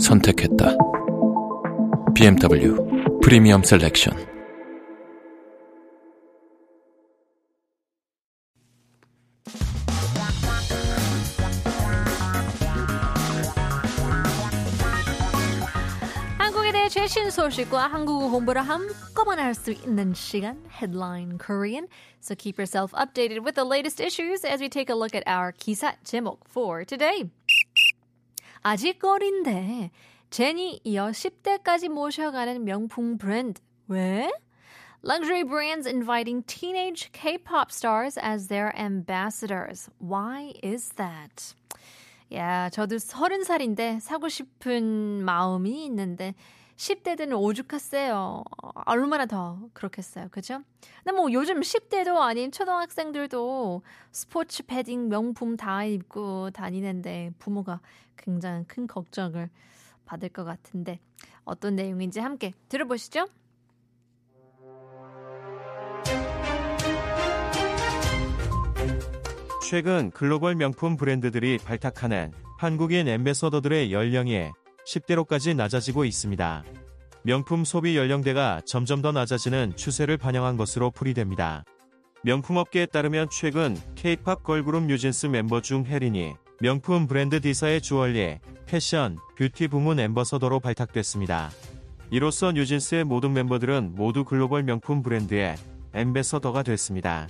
선택했다. BMW 프리미엄 셀렉션. 한국에 대해 최신 소식과 한국어 공부를 한꺼번에 할 수 있는 시간, Headline Korean. So keep yourself updated with the latest issues as we take a look at our 기사 제목 for today. 아직 어린데 제니 이어 10대까지 모셔가는 명품 브랜드. 왜? Luxury brands inviting teenage K-pop stars as their ambassadors. Why is that? 야, 저도 30살인데 사고 싶은 마음이 있는데 10대들은 오죽하세요. 얼마나 더 그렇겠어요. 그죠? 근데 뭐 요즘 10대도 아닌 초등학생들도 스포츠 패딩 명품 다 입고 다니는데 부모가 굉장히 큰 걱정을 받을 것 같은데 어떤 내용인지 함께 들어보시죠. 최근 글로벌 명품 브랜드들이 발탁하는 한국인 앰베서더들의 연령이 10대로까지 낮아지고 있습니다. 명품 소비 연령대가 점점 더 낮아지는 추세를 반영한 것으로 풀이됩니다. 명품업계에 따르면 최근 K-POP 걸그룹 뉴진스 멤버 중 혜린이 명품 브랜드 디사의 주얼리, 패션, 뷰티 부문 앰버서더로 발탁됐습니다. 이로써 뉴진스의 모든 멤버들은 모두 글로벌 명품 브랜드의 앰베서더가 됐습니다.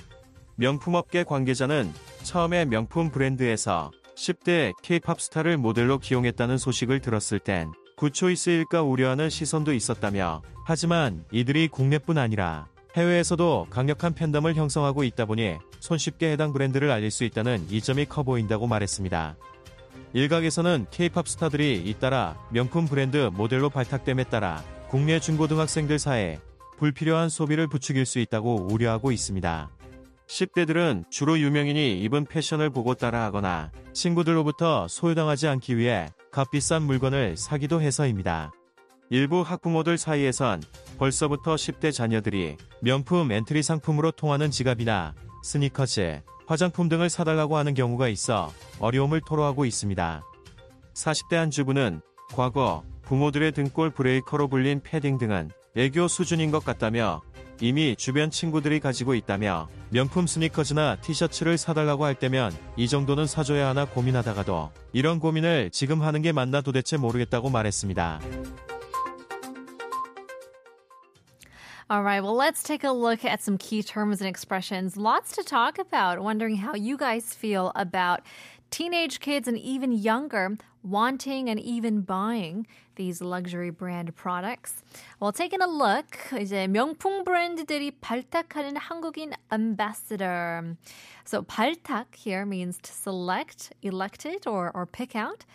명품업계 관계자는 처음에 명품 브랜드에서 10대 K-POP 스타를 모델로 기용했다는 소식을 들었을 땐 굿초이스일까 우려하는 시선도 있었다며, 하지만 이들이 국내뿐 아니라 해외에서도 강력한 팬덤을 형성하고 있다 보니 손쉽게 해당 브랜드를 알릴 수 있다는 이점이 커 보인다고 말했습니다. 일각에서는 K-POP 스타들이 잇따라 명품 브랜드 모델로 발탁됨에 따라 국내 중고등학생들 사이에 불필요한 소비를 부추길 수 있다고 우려하고 있습니다. 10대들은 주로 유명인이 입은 패션을 보고 따라하거나 친구들로부터 소유당하지 않기 위해 값비싼 물건을 사기도 해서입니다. 일부 학부모들 사이에선 벌써부터 10대 자녀들이 명품 엔트리 상품으로 통하는 지갑이나 스니커즈, 화장품 등을 사달라고 하는 경우가 있어 어려움을 토로하고 있습니다. 40대 한 주부는 과거 부모들의 등골 브레이커로 불린 패딩 등은 애교 수준인 것 같다며 이미 주변 친구들이 가지고 있다며 명품 스니커즈나 티셔츠를 사달라고 할 때면 이 정도는 사줘야 하나 고민하다가도 이런 고민을 지금 하는 게 맞나 도대체 모르겠다고 말했습니다. Alright, well let's take a look at some key terms and expressions. Lots to talk about. Wondering how you guys feel about teenage kids and even younger wanting and even buying these luxury brand products. Well, taking a look, 이제 명품 브랜드들이 발탁하는 한국인 ambassador. So 발탁 here means to select, elected, or pick out.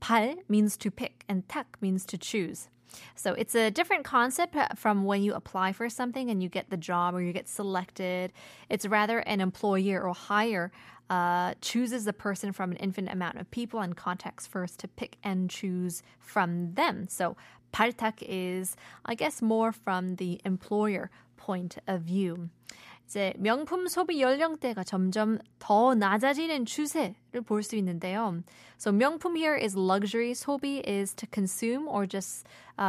발 means to pick and 탁 means to choose. So it's a different concept from when you apply for something and you get the job or you get selected. It's rather an employer or hire chooses the person from an infinite amount of people and contacts first to pick and choose from them. So 발탁 is, I guess, more from the employer point of view. 이제 명품 소비 연령대가 점점 더 낮아지는 추세를 볼 수 있는데요. So 명품 here is luxury, 소비 is to consume or just,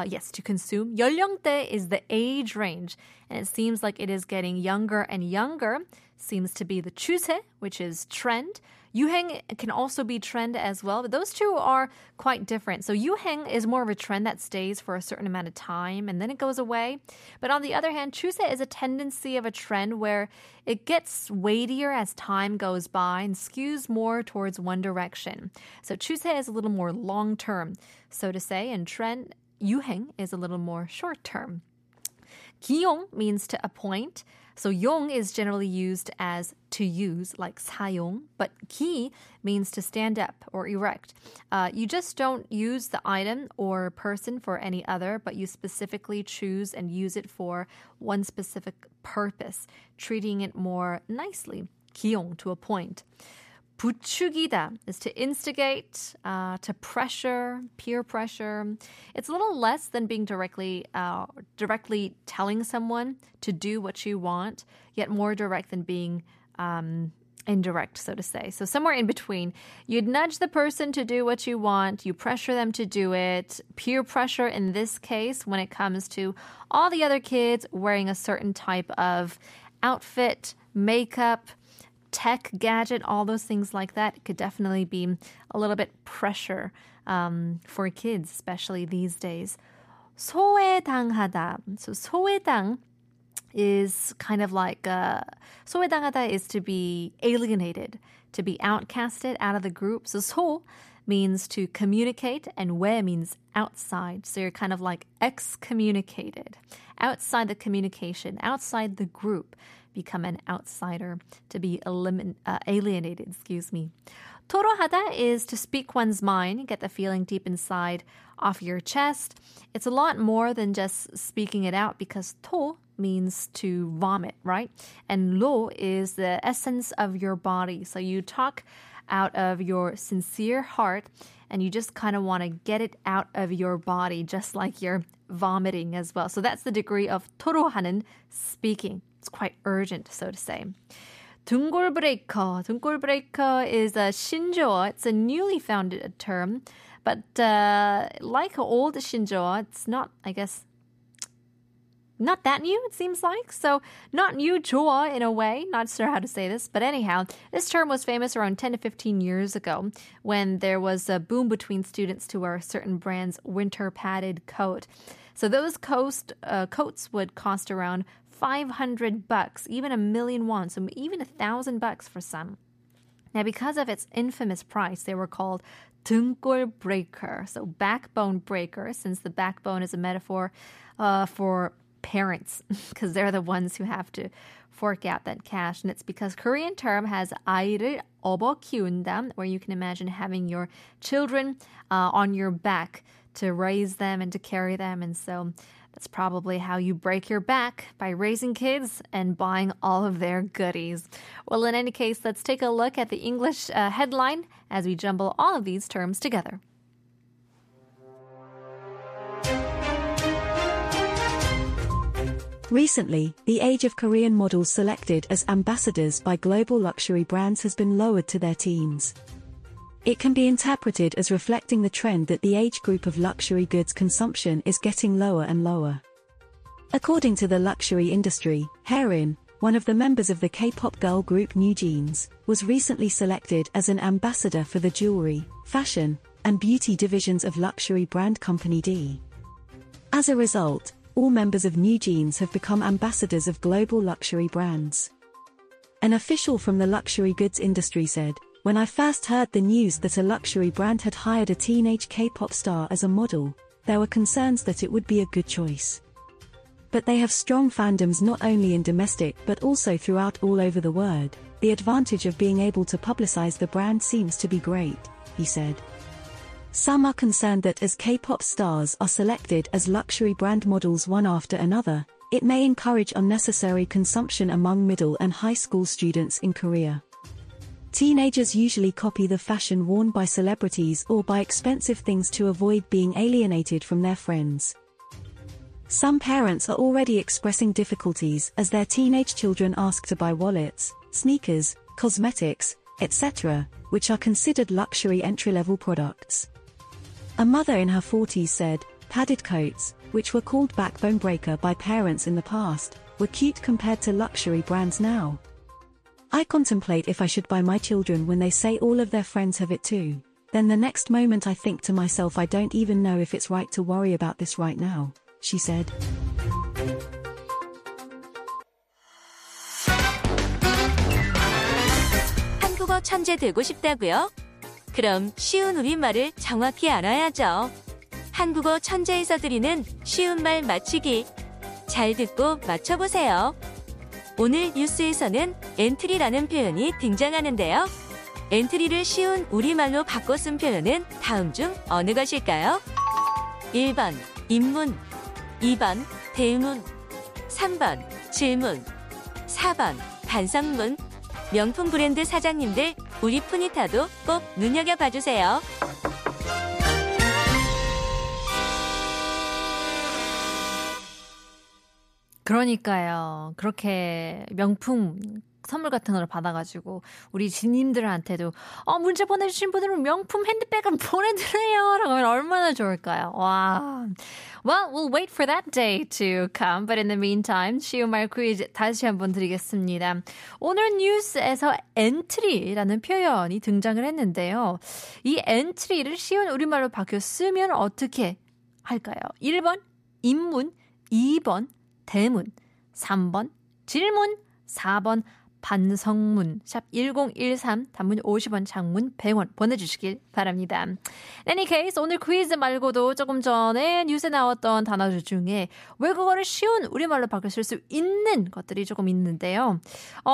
yes, to consume. 연령대 is the age range, and it seems like it is getting younger and younger. Seems to be the 추세, which is trend. 유행 can also be trend as well, but those two are quite different. So 유행 is more of a trend that stays for a certain amount of time and then it goes away. But on the other hand, 추세 is a tendency of a trend where it gets weightier as time goes by and skews more towards one direction. So 추세 is a little more long-term, so to say, and trend, 유행 is a little more short-term. 기용 means to appoint. So 용 is generally used as to use, like 사용, but 기 means to stand up or erect. You just don't use the item or person for any other, but you specifically choose and use it for one specific purpose, treating it more nicely, 기용, to a point. 부추기다 is to instigate, to pressure, peer pressure. It's a little less than being directly telling someone to do what you want, yet more direct than being indirect, so to say. So somewhere in between, you'd nudge the person to do what you want, you pressure them to do it. Peer pressure in this case, when it comes to all the other kids wearing a certain type of outfit, makeup, tech gadget, all those things like that. It could definitely be a little bit pressure for kids, especially these days. 소외당하다. So 소외당 is kind of like 소외당하다 is to be alienated, to be outcasted out of the group. So 소 means to communicate and 외 means outside. So you're kind of like excommunicated, outside the communication, outside the group. Become an outsider, to be alienated, excuse me. 토로하다 is to speak one's mind, get the feeling deep inside off your chest. It's a lot more than just speaking it out because 토 means to vomit, right? And 로 is the essence of your body. So you talk out of your sincere heart and you just kind of want to get it out of your body, just like you're vomiting as well. So that's the degree of 토로하는 speaking. It's quite urgent, so to say. 둥골 브레이커. 둥골 브레이커 is a 신조어. It's a newly founded term. But like old 신조어, it's not, I guess, not that new, it seems like. So not new 조어 in a way. Not sure how to say this. But anyhow, this term was famous around 10 to 15 years ago when there was a boom between students to wear certain brand's winter padded coat. So those coats would cost around $500, even $1,000,000 won, so even $1,000 for some. Now, because of its infamous price, they were called 등골 breaker, so backbone breaker, since the backbone is a metaphor for parents, because they're the ones who have to fork out that cash. And it's because Korean term has 아이를 업어 키운다, where you can imagine having your children on your back to raise them and to carry them, and so that's probably how you break your back, by raising kids and buying all of their goodies. Well, in any case, let's take a look at the English headline as we jumble all of these terms together. Recently, the age of Korean models selected as ambassadors by global luxury brands has been lowered to their teens. It can be interpreted as reflecting the trend that the age group of luxury goods consumption is getting lower and lower. According to the luxury industry, Haerin, one of the members of the K-pop girl group New Jeans, was recently selected as an ambassador for the jewelry, fashion, and beauty divisions of luxury brand company D. As a result, all members of New Jeans have become ambassadors of global luxury brands. An official from the luxury goods industry said, "When I first heard the news that a luxury brand had hired a teenage K-pop star as a model, there were concerns that it would be a good choice. But they have strong fandoms not only in domestic but also throughout all over the world. The advantage of being able to publicize the brand seems to be great," he said. Some are concerned that as K-pop stars are selected as luxury brand models one after another, it may encourage unnecessary consumption among middle and high school students in Korea. Teenagers usually copy the fashion worn by celebrities or buy expensive things to avoid being alienated from their friends. Some parents are already expressing difficulties as their teenage children ask to buy wallets, sneakers, cosmetics, etc., which are considered luxury entry-level products. A mother in her 40s said, "Padded coats, which were called backbone breaker by parents in the past, were cute compared to luxury brands now. I contemplate if I should buy my children when they say all of their friends have it too. Then the next moment I think to myself I don't even know if it's right to worry about this right now," she said. 한국어 천재 되고 싶다고요? 그럼 쉬운 우리말을 정확히 알아야죠. 한국어 천재에서 드리는 쉬운 말 맞추기. 잘 듣고 맞춰보세요. 오늘 뉴스에서는 엔트리라는 표현이 등장하는데요. 엔트리를 쉬운 우리말로 바꿔 쓴 표현은 다음 중 어느 것일까요? 1번 입문, 2번 대문, 3번 질문, 4번 반성문. 명품 브랜드 사장님들, 우리 푸니타도 꼭 눈여겨봐주세요. 그러니까요. 그렇게 명품 선물 같은 걸 받아가지고 우리 지님들한테도 문자 보내주신 분들은 명품 핸드백을 보내드려요 라고 하면 얼마나 좋을까요? 와. Well, we'll wait for that day to come. But in the meantime, 시우말 퀴즈 다시 한번 드리겠습니다. 오늘 뉴스에서 엔트리라는 표현이 등장을 했는데요. 이 엔트리를 쉬운 우리말로 바뀌어 쓰면 어떻게 할까요? 1번 입문, 2번 대문, 3번 질문, 4번 반성문. 샵 1013 단문 50원, 장문 100원 보내주시길 바랍니다. In any case, 오늘 퀴즈 말고도 조금 전에 뉴스에 나왔던 단어들 중에 외국어를 쉬운 우리말로 바꿀 수 있는 것들이 조금 있는데요.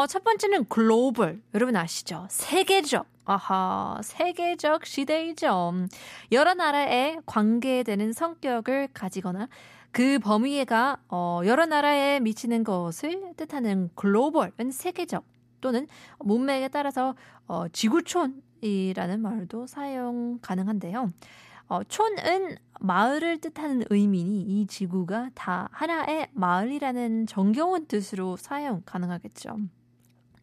첫 번째는 글로벌. 여러분 아시죠? 세계적. 아하, 세계적 시대이죠. 여러 나라에 관계되는 성격을 가지거나 그 범위가 여러 나라에 미치는 것을 뜻하는 글로벌은 세계적, 또는 문맥에 따라서 지구촌이라는 말도 사용 가능한데요. 촌은 마을을 뜻하는 의미니 이 지구가 다 하나의 마을이라는 정겨운 뜻으로 사용 가능하겠죠.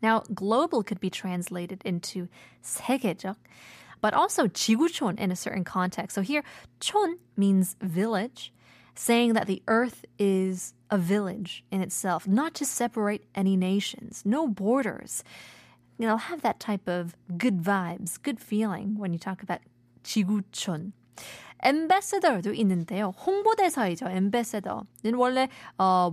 Now, global could be translated into 세계적, but also 지구촌 in a certain context. So here, 촌 means village, saying that the earth is a village in itself, not to separate any nations, no borders. You know, have that type of good vibes, good feeling when you talk about 지구촌. 엠베서더도 있는데요. 홍보대사이죠. 엠베서더는 원래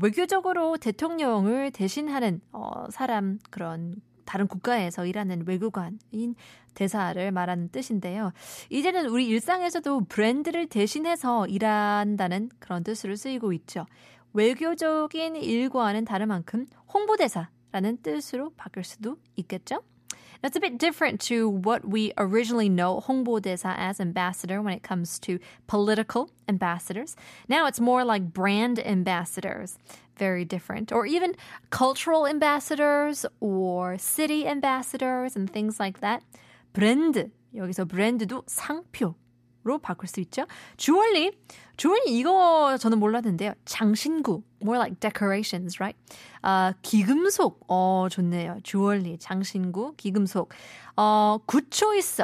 외교적으로 대통령을 대신하는 사람, 그런 다른 국가에서 일하는 외교관인 대사를 말하는 뜻인데요. 이제는 우리 일상에서도 브랜드를 대신해서 일한다는 그런 뜻으로 쓰이고 있죠. 외교적인 일과는 다른 만큼 홍보대사라는 뜻으로 바뀔 수도 있겠죠. That's a bit different to what we originally know 홍보대사 as ambassador when it comes to political ambassadors. Now it's more like brand ambassadors. Very different. Or even cultural ambassadors or city ambassadors and things like that. 브랜드. 여기서 브랜드도 상표로 바꿀 수 있죠. 주얼리. 주얼리 이거 저는 몰랐는데요. 장신구. More like decorations, right? 기금속. 좋네요. 주얼리, 장신구, 기금속. 굿초이스.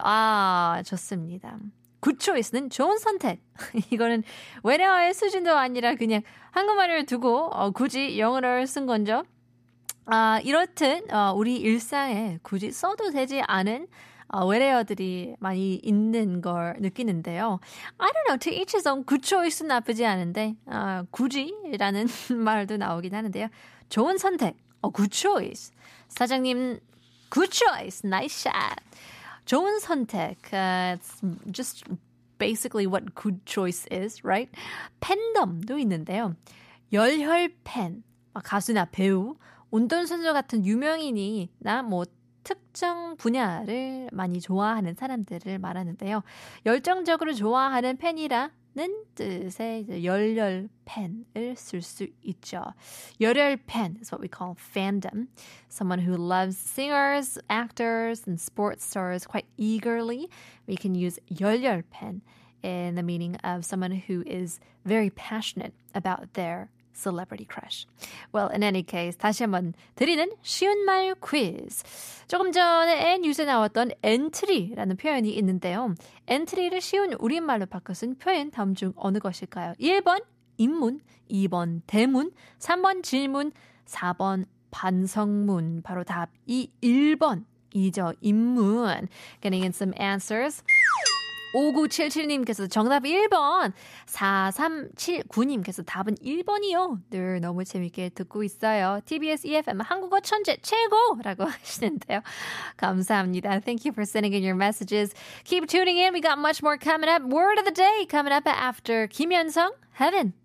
좋습니다. 굿초이스는 좋은 선택. 이거는 외래어의 수준도 아니라 그냥 한국말을 두고 굳이 영어를 쓴 건죠. 이렇듯 우리 일상에 굳이 써도 되지 않은 외래어들이 많이 있는 걸 느끼는데요. I don't know, to each his own. good choice는 나쁘지 않은데 굳이라는 말도 나오긴 하는데요. 좋은 선택, good choice. 사장님, good choice, nice shot. 좋은 선택, it's just basically what good choice is, right? 팬덤도 있는데요. 열혈 팬, 가수나 배우, 운동선수 같은 유명인이나 뭐 특정 분야를 많이 좋아하는 사람들을 말하는데요. 열정적으로 좋아하는 팬이라는 뜻의 열혈 팬을 쓸 수 있죠. 열혈 팬 is what we call fandom. Someone who loves singers, actors, and sports stars quite eagerly. We can use 열혈 팬 in the meaning of someone who is very passionate about their celebrity crush. Well, in any case, 다시 한번 드리는 쉬운 말 퀴즈. 조금 전에 뉴스에 나왔던 엔트리라는 표현이 있는데요. 엔트리를 쉬운 우리말로 바꿔 쓴 표현 다음 중 어느 것일까요? 1번 입문, 2번 대문, 3번 질문, 4번 반성문. 바로 답이 1번이죠. 입문. Getting in some answers. 5977님께서 정답 1번, 4379님께서 답은 1번이요. 늘 너무 재밌게 듣고 있어요. TBS eFM 한국어 천재 최고라고 하시는데요. 감사합니다. Thank you for sending in your messages. Keep tuning in. We got much more coming up. Word of the day coming up after 김현성, Heaven.